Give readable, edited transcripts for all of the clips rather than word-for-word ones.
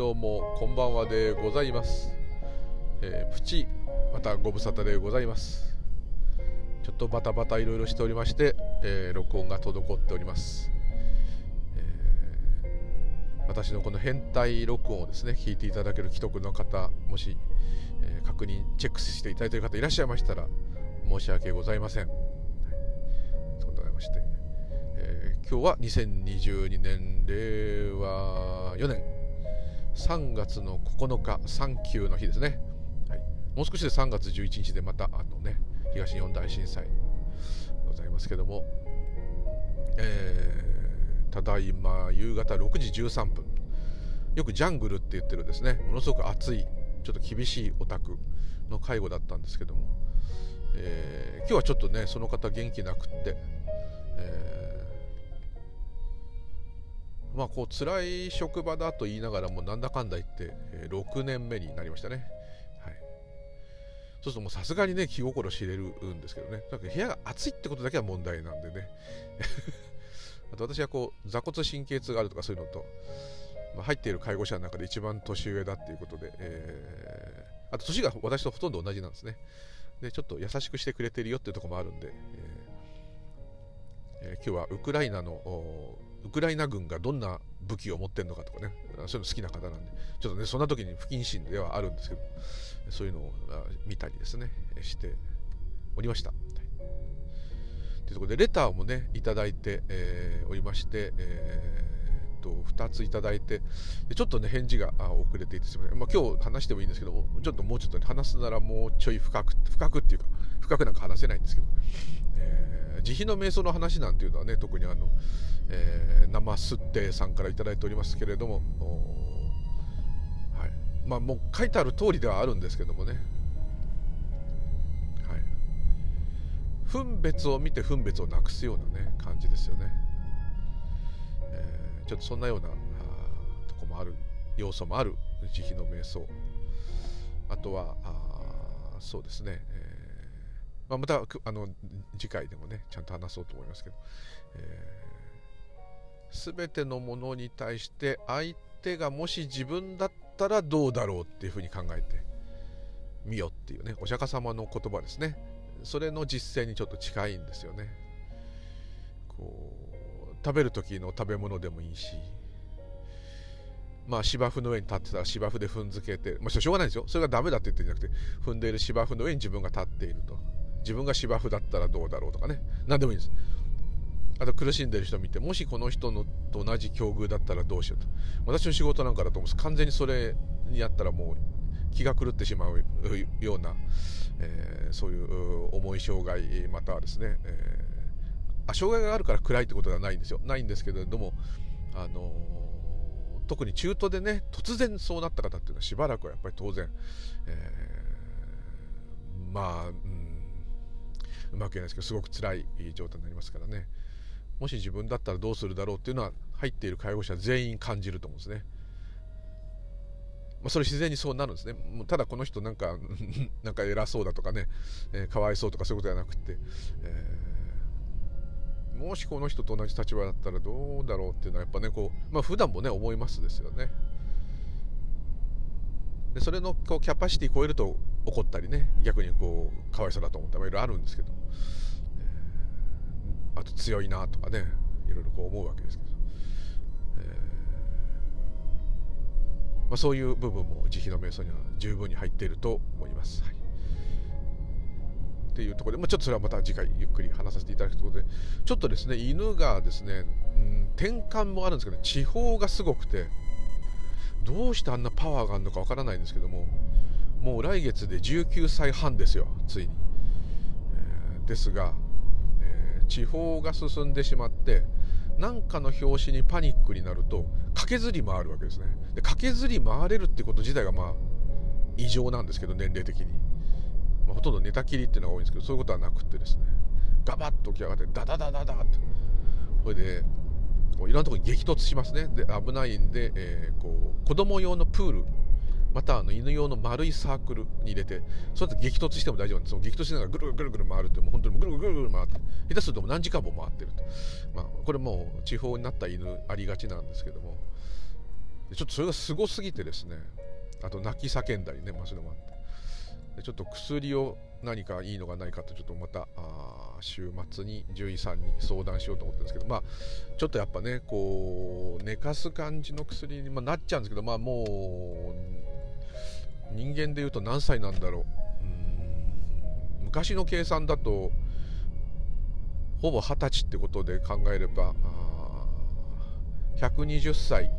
どうもこんばんはでございます。プチまたご無沙汰でございます。ちょっとバタバタいろいろしておりまして、録音が滞っております。私のこの変態録音をですね聞いていただける既得の方、もし、確認チェックしていただいている方いらっしゃいましたら申し訳ございません。ということでございまして、今日は2022年令和4年3月の9日サンキューの日ですね、はい、もう少しで3月11日でまたね東日本大震災ございますけども、ただいま夕方6時13分よくジャングルって言ってるですねものすごく暑いちょっと厳しいお宅の介護だったんですけども、今日はちょっとねその方元気なくって、まあこう辛い職場だと言いながらもなんだかんだ言って6年目になりましたね、はい、そうするともうさすがにね気心知れるんですけどね、だから部屋が暑いってことだけは問題なんでねあと私はこう座骨神経痛があるとかそういうのと、まあ、入っている介護者の中で一番年上だっていうことで、あと年が私とほとんど同じなんですね。でちょっと優しくしてくれてるよっていうところもあるんで、今日はウクライナ軍がどんな武器を持ってるのかとかね、そういうの好きな方なんでちょっとねそんな時に不謹慎ではあるんですけどそういうのを見たりですねしておりました。というところでレターもねいただいて、おりまして、2ついただいてでちょっとね返事が遅れていてすみません、まあ、今日話してもいいんですけどもうちょっと、ね、話すならもうちょい深くっていうか深くなんか話せないんですけど、慈悲の瞑想の話なんていうのはね特にナマスッテさんからいただいておりますけれども、はい、まあもう書いてある通りではあるんですけどもね、はい、分別を見て分別をなくすようなね感じですよね。ちょっとそんなようなとこもある要素もある慈悲の瞑想、あとはそうですね、まあ、また次回でもねちゃんと話そうと思いますけど、全てのものに対して相手がもし自分だったらどうだろうっていうふうに考えてみよっていうねお釈迦様の言葉ですね。それの実践にちょっと近いんですよね。こう食べる時の食べ物でもいいし、まあ、芝生の上に立ってたら芝生で踏んづけて、まあ、しょうがないですよそれがダメだって言ってるんじゃなくて踏んでいる芝生の上に自分が立っていると自分が芝生だったらどうだろうとかね何でもいいです。あと苦しんでいる人を見てもしこの人のと同じ境遇だったらどうしようと私の仕事なんかだと思うんです完全にそれにやったらもう気が狂ってしまうような、そういう重い障害またはですね、障害があるから暗いってことではないんですよないんですけれども、特に中途でね突然そうなった方っていうのはしばらくはやっぱり当然、まあ、うまく言えないですけどすごく辛い状態になりますからねもし自分だったらどうするだろうっていうのは入っている介護者全員感じると思うんですね。まあ、それ自然にそうなるんですね。もうただこの人なんか偉そうだとかね、かわいそうとかそういうことじゃなくて、もしこの人と同じ立場だったらどうだろうっていうのはやっぱねこう、まあ、普段もね思いますですよね。でそれのこうキャパシティ超えると怒ったりね逆にこうかわいそうだと思ったりいろいろあるんですけど、あと強いなとかねいろいろこう思うわけですけど、まあ、そういう部分も慈悲の瞑想には十分に入っていると思います。はいっていうところで、まあ、ちょっとそれはまた次回ゆっくり話させていただくということでちょっとですね犬がですね、転換もあるんですけど、ね、地方がすごくてどうしてあんなパワーがあるのかわからないんですけどももう来月で19歳半ですよついに、ですが、地方が進んでしまって何かの拍子にパニックになると駆けずり回るわけですね。で駆けずり回れるっていうこと自体がまあ異常なんですけど年齢的にほとんど寝たきりっていうのが多いんですけどそういうことはなくってですねガバッと起き上がってダダダダダってそれでいろんなところに激突しますね。で危ないんで、こう子供用のプールまた犬用の丸いサークルに入れてそうやって激突しても大丈夫なんです。その激突しながらぐるぐるぐる回るってもう本当にぐるぐるぐる回って下手するともう何時間も回ってると、まあ、これもう地方になった犬ありがちなんですけども、ちょっとそれがすごすぎてですね、あと泣き叫んだりね、まあ、それもあって、ちょっと薬を何かいいのがないかってちょっとまた週末に獣医さんに相談しようと思ったんですけど、まあちょっとやっぱねこう寝かす感じの薬に、まあ、なっちゃうんですけど、まあもう人間でいうと何歳なんだろう、昔の計算だとほぼ20歳ってことで考えれば120歳、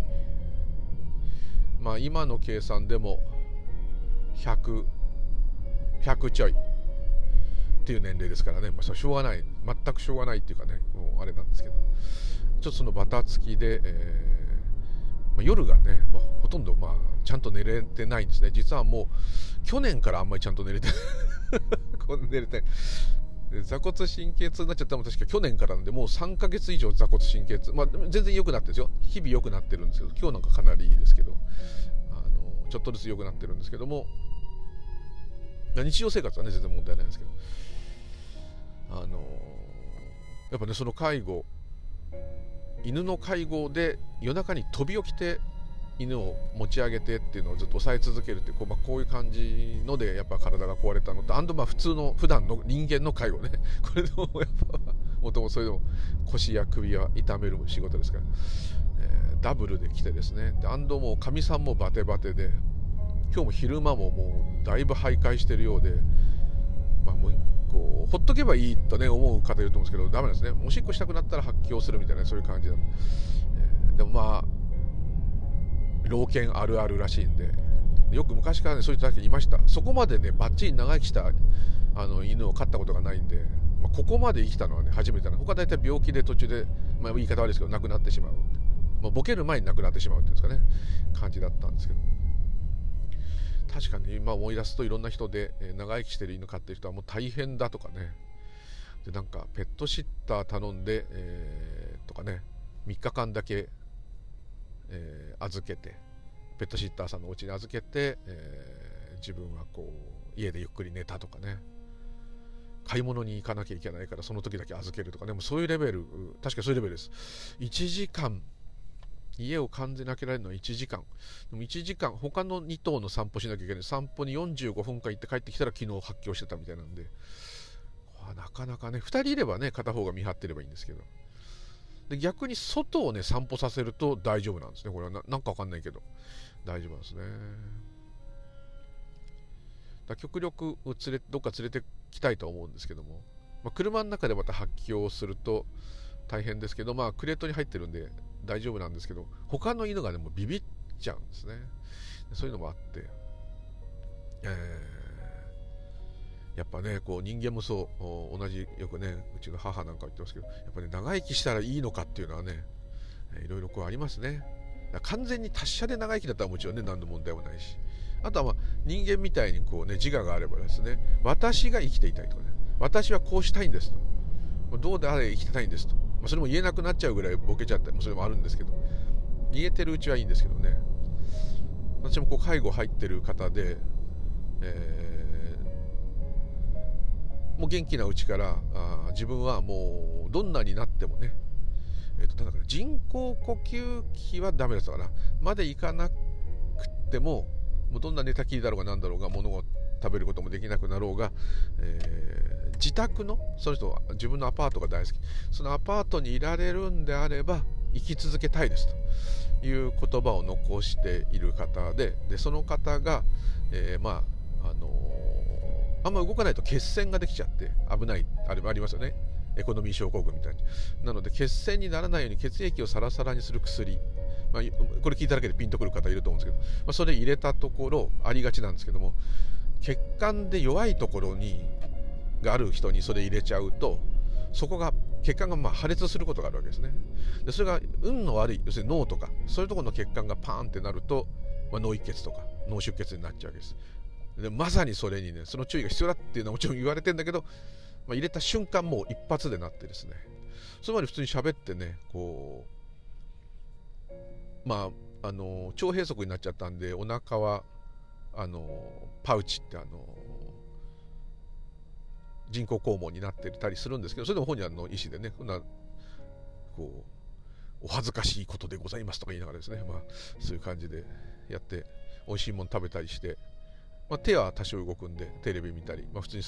まあ今の計算でも100ちょいっていう年齢ですからね、まあ、それしょうがない、全くしょうがないっていうかね、もうあれなんですけど、ちょっとそのバタつきで、まあ、夜がね、まあ、ほとんどまあちゃんと寝れてないんですね。実はもう去年からあんまりちゃんと寝れてない座骨神経痛になっちゃったのも確か去年からなんで、もう3ヶ月以上座骨神経痛、まあ、全然良くなってるんですよ、日々良くなってるんですけど、今日なんかかなりいいですけど、ちょっとずつ良くなってるんですけども、日常生活はね全然問題ないんですけど、やっぱねその介護、犬の介護で夜中に飛び起きて犬を持ち上げてっていうのをずっと抑え続けるっていう、まあ、こういう感じのでやっぱ体が壊れたのと、まあ普通の普段の人間の介護ね、これでもやっぱもともとそれでも腰や首は痛める仕事ですから、ダブルで来てですね、もうかみさんもバテバテで、今日も昼間ももうだいぶ徘徊してるようで、まあもうこうほっとけばいいとね思う方いると思うんですけど、ダメなんですね。おしっこしたくなったら発狂するみたいな、そういう感じなの、でもまあ老犬あるあるらしいんで、よく昔からねそういう人だけいました。そこまでねバッチリ長生きした犬を飼ったことがないんで、まあ、ここまで生きたのはね初めてなの。他は大体病気で途中で、まあ、言い方悪いですけど亡くなってしまう、まあ、ボケる前に亡くなってしまうっていうんですかね、感じだったんですけど、確かに今思い出すといろんな人で長生きしてる犬飼ってる人はもう大変だとかね、でなんかペットシッター頼んで、とかね3日間だけ預けて、ペットシッターさんのお家に預けて、自分はこう家でゆっくり寝たとかね、買い物に行かなきゃいけないからその時だけ預けるとかね、もうそういうレベル、確かそういうレベルです。1時間家を完全に開けられるのは1時間、でも1時間他の2頭の散歩しなきゃいけない、散歩に45分間行って帰ってきたら昨日発狂してたみたいなんで、なかなかね2人いればね片方が見張ってればいいんですけど、で逆に外をね散歩させると大丈夫なんですね。これはなんかわかんないけど大丈夫なんですね。だ極力どっか連れてきたいと思うんですけども、まあ、車の中でまた発狂すると大変ですけど、まあクレートに入ってるんで大丈夫なんですけど、他の犬がねもうビビっちゃうんですね。そういうのもあって、やっぱねこう人間もそう、同じよくねうちの母なんか言ってますけど、やっぱね長生きしたらいいのかっていうのはねいろいろこうありますね。完全に達者で長生きだったらもちろんね何の問題もないし、あとはまあ人間みたいにこうね自我があればですね、私が生きていたいとかね、私はこうしたいんですと、どうであれ生きてたいんですと、まあ、それも言えなくなっちゃうぐらいボケちゃったり、それもあるんですけど、言えてるうちはいいんですけどね。私もこう介護入ってる方で、もう元気なうちから自分はもうどんなになってもね、だから人工呼吸器はダメだったかなまでいかなくっても、もうどんな寝たきりだろうが何だろうが物を食べることもできなくなろうが、自宅のその人は自分のアパートが大好き、そのアパートにいられるんであれば生き続けたいですという言葉を残している方で、その方が、まああんま動かないと血栓ができちゃって危ない、ありますよね、エコノミー症候群みたいに。なので血栓にならないように血液をサラサラにする薬、まあ、これ聞いただけでピンとくる方いると思うんですけど、まあ、それ入れたところありがちなんですけども、血管で弱いところがある人にそれ入れちゃうと、そこが血管がまあ破裂することがあるわけですね。でそれが運の悪い、要するに脳とかそういうところの血管がパーンってなると、まあ、脳溢血とか脳出血になっちゃうわけです。でまさにそれにねその注意が必要だっていうのはもちろん言われてんだけど、まあ、入れた瞬間もう一発でなってですね、つまり普通に喋ってねこうまあ腸閉塞になっちゃったんで、お腹はパウチって人工肛門になってたりするんですけど、それでも本人は医師でねこんなこうお恥ずかしいことでございますとか言いながらですね、まあ、そういう感じでやって美味しいもの食べたりして、まあ、手は多少動くんでテレビ見たり、まあ、普通に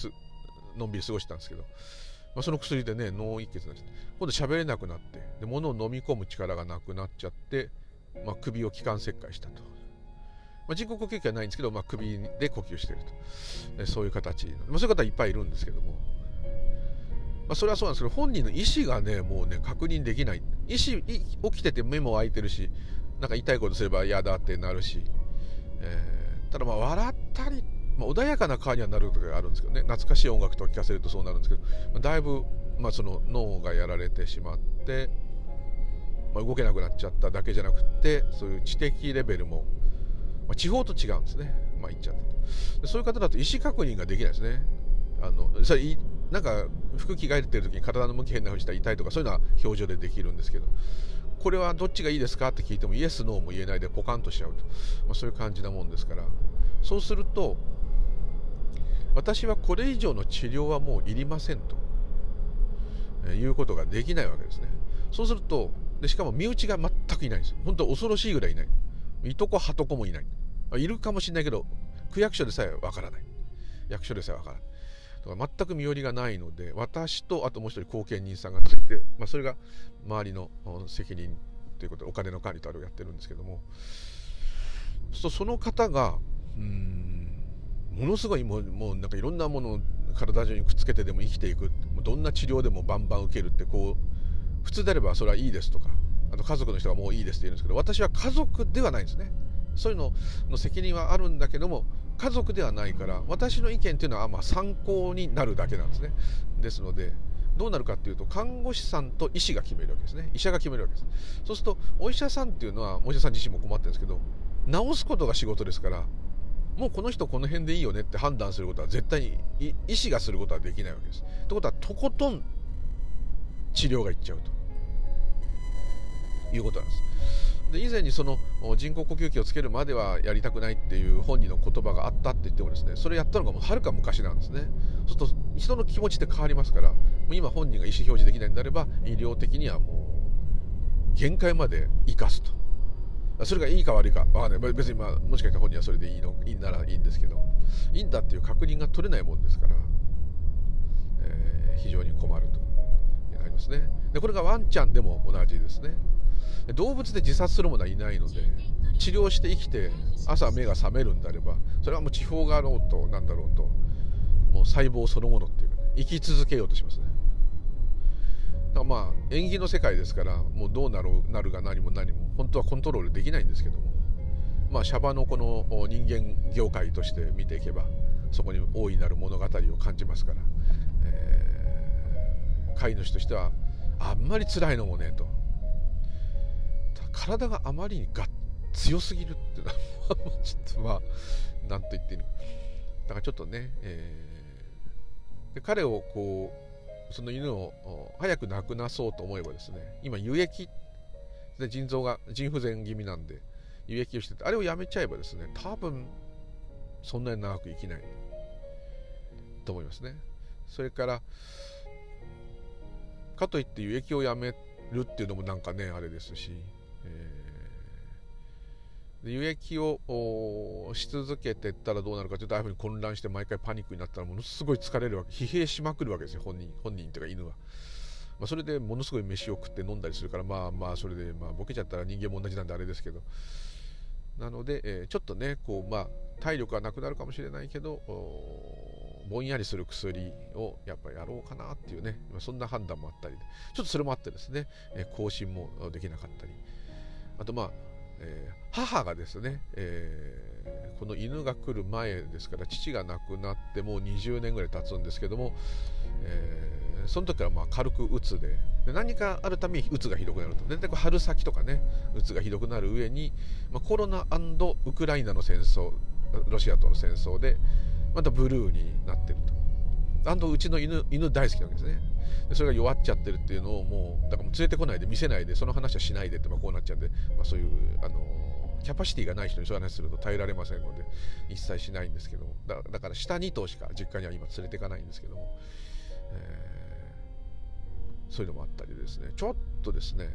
のんびり過ごしてたんですけど、まあ、その薬でね脳一血になっちゃって、今度喋れなくなって、で物を飲み込む力がなくなっちゃって、まあ、首を気管切開したと。まあ、人工呼吸器はないんですけど、まあ、首で呼吸していると、そういう形、まあ、そういう方いっぱいいるんですけども、まあ、それはそうなんですけど、本人の意思がねもうね確認できない、意思起きてて目も開いてるし、なんか痛いことすれば嫌だってなるし、ただまあ笑ったり、まあ、穏やかな顔にはなるとかがあるんですけどね、懐かしい音楽とか聴かせるとそうなるんですけど、まあ、だいぶ、まあ、その脳がやられてしまって、まあ、動けなくなっちゃっただけじゃなくて、そういう知的レベルもまあ、地方と違うんですね。まあ行っちゃったと。そういう方だと意思確認ができないですね。それなんか服着替えてる時に体の向き変なふうにしたら痛いとか、そういうのは表情でできるんですけど、これはどっちがいいですかって聞いてもイエスノーも言えないでポカンとしちゃうと、まあ、そういう感じなもんですから、そうすると私はこれ以上の治療はもういりませんと、いうことができないわけですね。そうするとで、しかも身内が全くいないんですよ。本当恐ろしいぐらいいない。いとこはとこもいない、いるかもしれないけど区役所でさえわからない、役所でさえわからない、だから全く身寄りがないので、私とあともう一人後見人さんがついて、まあ、それが周りの責任ということでお金の管理とあれをやってるんですけども、その方がものすごいもうなんかいろんなものを体中にくっつけてでも生きていく、どんな治療でもバンバン受けるって、こう普通であればそれはいいですとか、あと家族の人がもういいですって言うんですけど、私は家族ではないんですね。そういうのの責任はあるんだけども、家族ではないから私の意見っていうのはまあ参考になるだけなんですね。ですのでどうなるかっていうと、看護師さんと医師が決めるわけですね。医者が決めるわけです。そうするとお医者さんっていうのは、お医者さん自身も困ってるんですけど、治すことが仕事ですから、もうこの人この辺でいいよねって判断することは絶対に医師がすることはできないわけです。ということはとことん治療がいっちゃうということなんです。で以前にその人工呼吸器をつけるまではやりたくないっていう本人の言葉があったって言ってもですね、それやったのがもうはるか昔なんですね。そうすると人の気持ちって変わりますから、もう今本人が意思表示できないんであれば、医療的にはもう限界まで生かすと。それがいいか悪いか分かんない、別に、まあ、もしかしたら本人はそれでいいならいいんですけど、いいんだっていう確認が取れないもんですから、非常に困るとなりますね。でこれがワンちゃんでも同じですね。動物で自殺するものはいないので、治療して生きて朝目が覚めるんであれば、それはもう地方があろうとなんだろうと、もう細胞そのものっていうか、ね、生き続けようとしますね。だからまあ縁起の世界ですから、もうどうなるが何も何も本当はコントロールできないんですけども、まあシャバのこの人間業界として見ていけば、そこに大いなる物語を感じますから、飼い主としてはあんまり辛いのもねと。体があまりに強すぎるっていうのはちょっとまあ何と言っていいのか、だからちょっとね、で彼をこうその犬を早く亡くなそうと思えばですね、今輸液で腎臓が腎不全気味なんで輸液をしてて、あれをやめちゃえばですね、多分そんなに長く生きないと思いますね。それからかといって輸液をやめるっていうのもなんかねあれですし。輸液をし続けていったらどうなるかというと、ああいうふうに混乱して毎回パニックになったらものすごい疲れるわけ、疲弊しまくるわけですよ、本人というか犬は、まあ、それでものすごい飯を食って飲んだりするから、まあまあそれでまあボケちゃったら人間も同じなんであれですけど、なので、ちょっとねこう、まあ、体力はなくなるかもしれないけど、ぼんやりする薬をやっぱりやろうかなっていうね、そんな判断もあったり、ちょっとそれもあってですね、更新もできなかったり、あとまあ、母がですね、この犬が来る前ですから、父が亡くなってもう20年ぐらい経つんですけども、その時からまあ軽くうつ で何かあるためにうつがひどくなると、大体こう春先とかねうつがひどくなる上に、まあ、コロナ&ウクライナの戦争、ロシアとの戦争でまたブルーになってると、あとうちの犬大好きなんですね。それが弱っちゃってるっていうのをもうだからもう連れてこないで見せないで、その話はしないでって、まあ、こうなっちゃうんで、まあ、そういうキャパシティがない人にそういう話すると耐えられませんので一切しないんですけども、だから下2頭しか実家には今連れてかないんですけども、そういうのもあったりですね、ちょっとですね、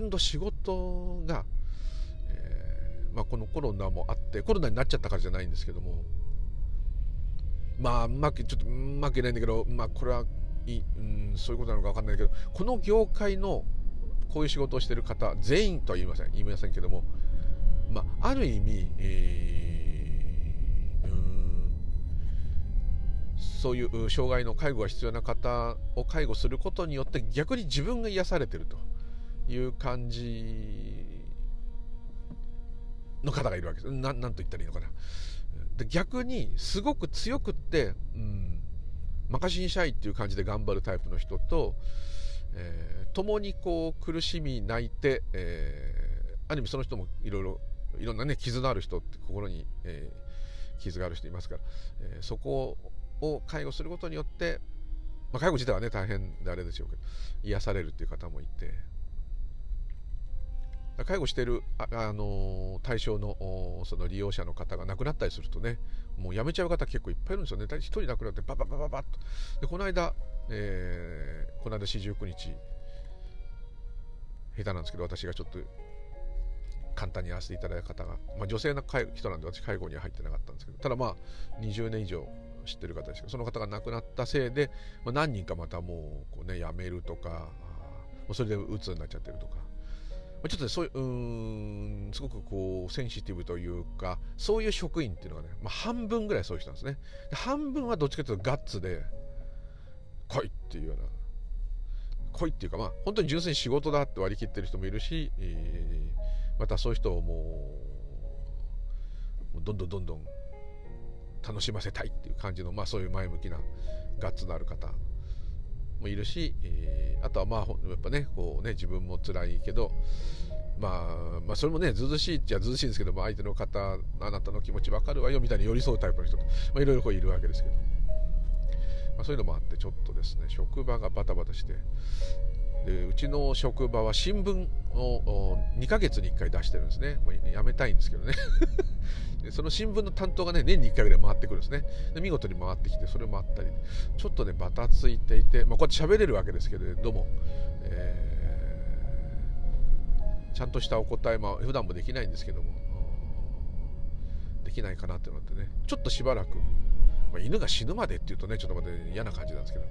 &仕事が、このコロナもあって、コロナになっちゃったからじゃないんですけども、うまくいないんだけど、これはそういうことなのか分かんないけど、この業界のこういう仕事をしている方全員とは言いませんけども、ある意味、そういう障害の介護が必要な方を介護することによって逆に自分が癒されてるという感じの方がいるわけです。なんと言ったらいいのかな。で、逆にすごく強くって、任せにしたいっていう感じで頑張るタイプの人と、共にこう苦しみ泣いて、ある意味その人もいろんなね、傷のある人って心に、傷がある人いますから、そこを介護することによって、介護自体はね大変であれでしょうけど癒されるっていう方もいて、介護している対象のその利用者の方が亡くなったりするとね、もう辞めちゃう方結構いっぱいいるんですよね。一人亡くなってバッと。で、この間49日、下手なんですけど私がちょっと簡単にやらせていただいた方が、女性の人なんで私介護には入ってなかったんですけど、ただ20年以上知ってる方ですけど、その方が亡くなったせいで、何人かまたもうこうね、辞めるとか、それで鬱になっちゃってるとか。ちょっとね、すごくこうセンシティブというか、そういう職員っていうのがね、半分ぐらいそういう人なんですね。で、半分はどっちかというとガッツで来いっていうような、来いっていうか、本当に純粋に仕事だって割り切ってる人もいるし、またそういう人をもうどんどん楽しませたいっていう感じの、そういう前向きなガッツのある方もいるし、あとはやっぱね、こうね、自分も辛いけど、それもね、ずずしいっちゃずずしいんですけど、相手の方、あなたの気持ち分かるわよみたいに寄り添うタイプの人と、いろいろいるわけですけど、そういうのもあって、ちょっとですね、職場がバタバタして、で、うちの職場は新聞を2ヶ月に1回出してるんですね。もうやめたいんですけどねで、その新聞の担当がね、年に1回ぐらい回ってくるんですね。で、見事に回ってきて、それもあったり、ちょっとねバタついていて、こうやって喋れるわけですけれども、ちゃんとしたお答えも普段もできないんですけども、できないかなってなってね、ちょっとしばらく、犬が死ぬまでっていうとね、ちょっとまた嫌な感じなんですけど、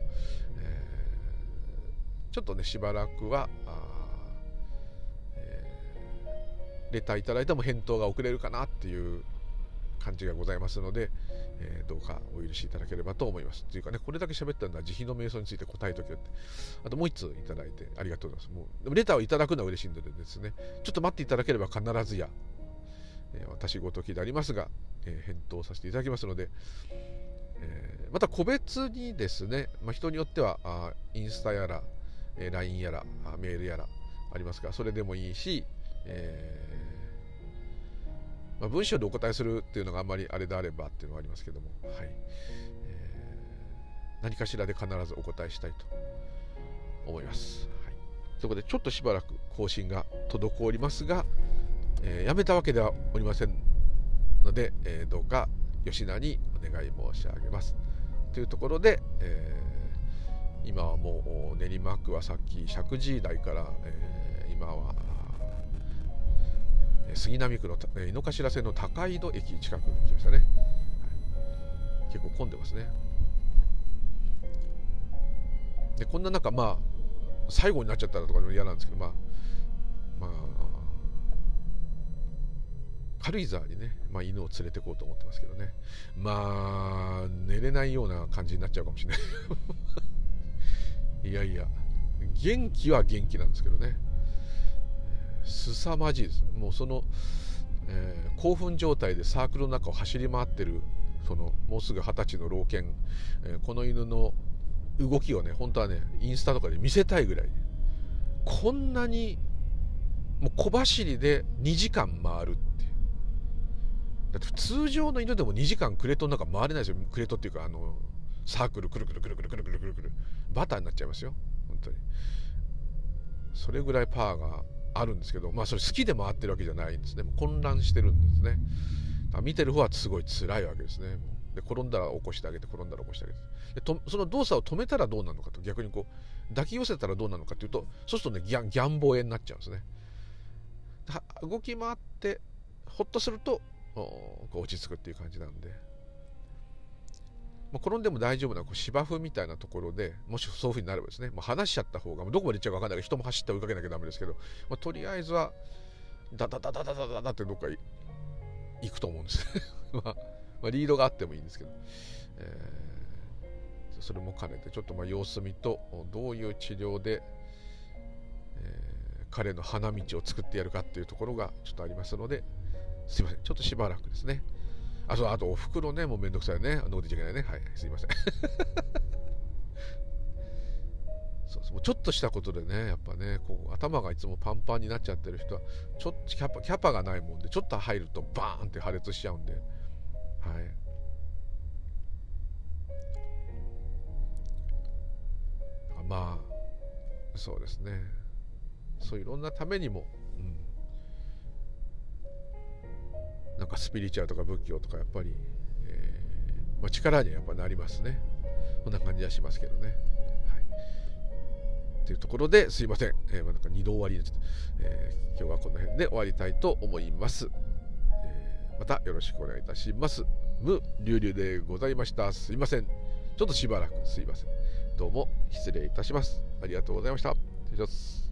ちょっとねしばらくはレターいただいても返答が遅れるかなっていう感じがございますので、どうかお許しいただければと思います。というかね、これだけ喋ったのは慈悲の瞑想について答えときよって、あともう1通いただいてありがとうございます。もうでもレターをいただくのは嬉しいのでですね、ちょっと待っていただければ必ずや、私ごときでありますが、返答させていただきますので、また個別にですね、人によってはインスタやらLINE やらメールやらありますから、それでもいいし、文章でお答えするっていうのがあんまりあれであればっていうのはありますけども、何かしらで必ずお答えしたいと思います、そこでちょっとしばらく更新が滞りますが、やめたわけではおりませんので、どうか吉田にお願い申し上げますというところで、今はもう練馬区はさっき石神井台から、今は杉並区の井の頭線の高井戸駅近くに来ましたね、結構混んでますね。で、こんな中、最後になっちゃったらとかでも嫌なんですけど、軽井沢にね、犬を連れてこうと思ってますけどね、寝れないような感じになっちゃうかもしれないいや元気は元気なんですけどね、凄まじいです。もうその、興奮状態でサークルの中を走り回ってるそのもうすぐ20歳の老犬、この犬の動きをね、本当はねインスタとかで見せたいぐらい、こんなにもう小走りで2時間回るっていう。だって通常の犬でも2時間クレートの中回れないですよ。クレートっていうかサークルくるくるバターになっちゃいますよ、本当に。それぐらいパワーがあるんですけど、それ好きで回ってるわけじゃないんですね。もう混乱してるんですね。見てる方はすごい辛いわけですね。で転んだら起こしてあげて、転んだら起こしてあげて、でとその動作を止めたらどうなのかと、逆にこう抱き寄せたらどうなのかというと、そうするとねギャンボエになっちゃうんですね。動き回ってほっとすると落ち着くっていう感じなんで、まあ、転んでも大丈夫なこう芝生みたいなところで、もしそういうふうになればですね、まあ、離しちゃった方がどこまで行っちゃうか分かんないけど、人も走って追いかけなきゃダメですけど、まあ、とりあえずはダダダダダダダダってどっか行くと思うんですねまあ、リードがあってもいいんですけど、それも兼ねてちょっとまあ様子見と、どういう治療で、彼の花道を作ってやるかっていうところがちょっとありますので、すいません、ちょっとしばらくですね。あとお袋ね、もうめんどくさいね、飲んでいちゃいけないね、はい、すいませんそうそう、もうちょっとしたことでね、やっぱねこう頭がいつもパンパンになっちゃってる人はちょっとキャパがないもんで、ちょっと入るとバーンって破裂しちゃうんで、はい、だからまあそうですね、そういろんなためにも、うん、なんかスピリチュアルとか仏教とかやっぱり、まあ、力にはやっぱなりますね。こんな感じはしますけどね。はい、というところですいません、まあ、なんか2度終わりになっちゃって、今日はこの辺で終わりたいと思います。またよろしくお願いいたします。無流々でございました。すいません。ちょっとしばらくすいません。どうも失礼いたします。ありがとうございました。失礼します。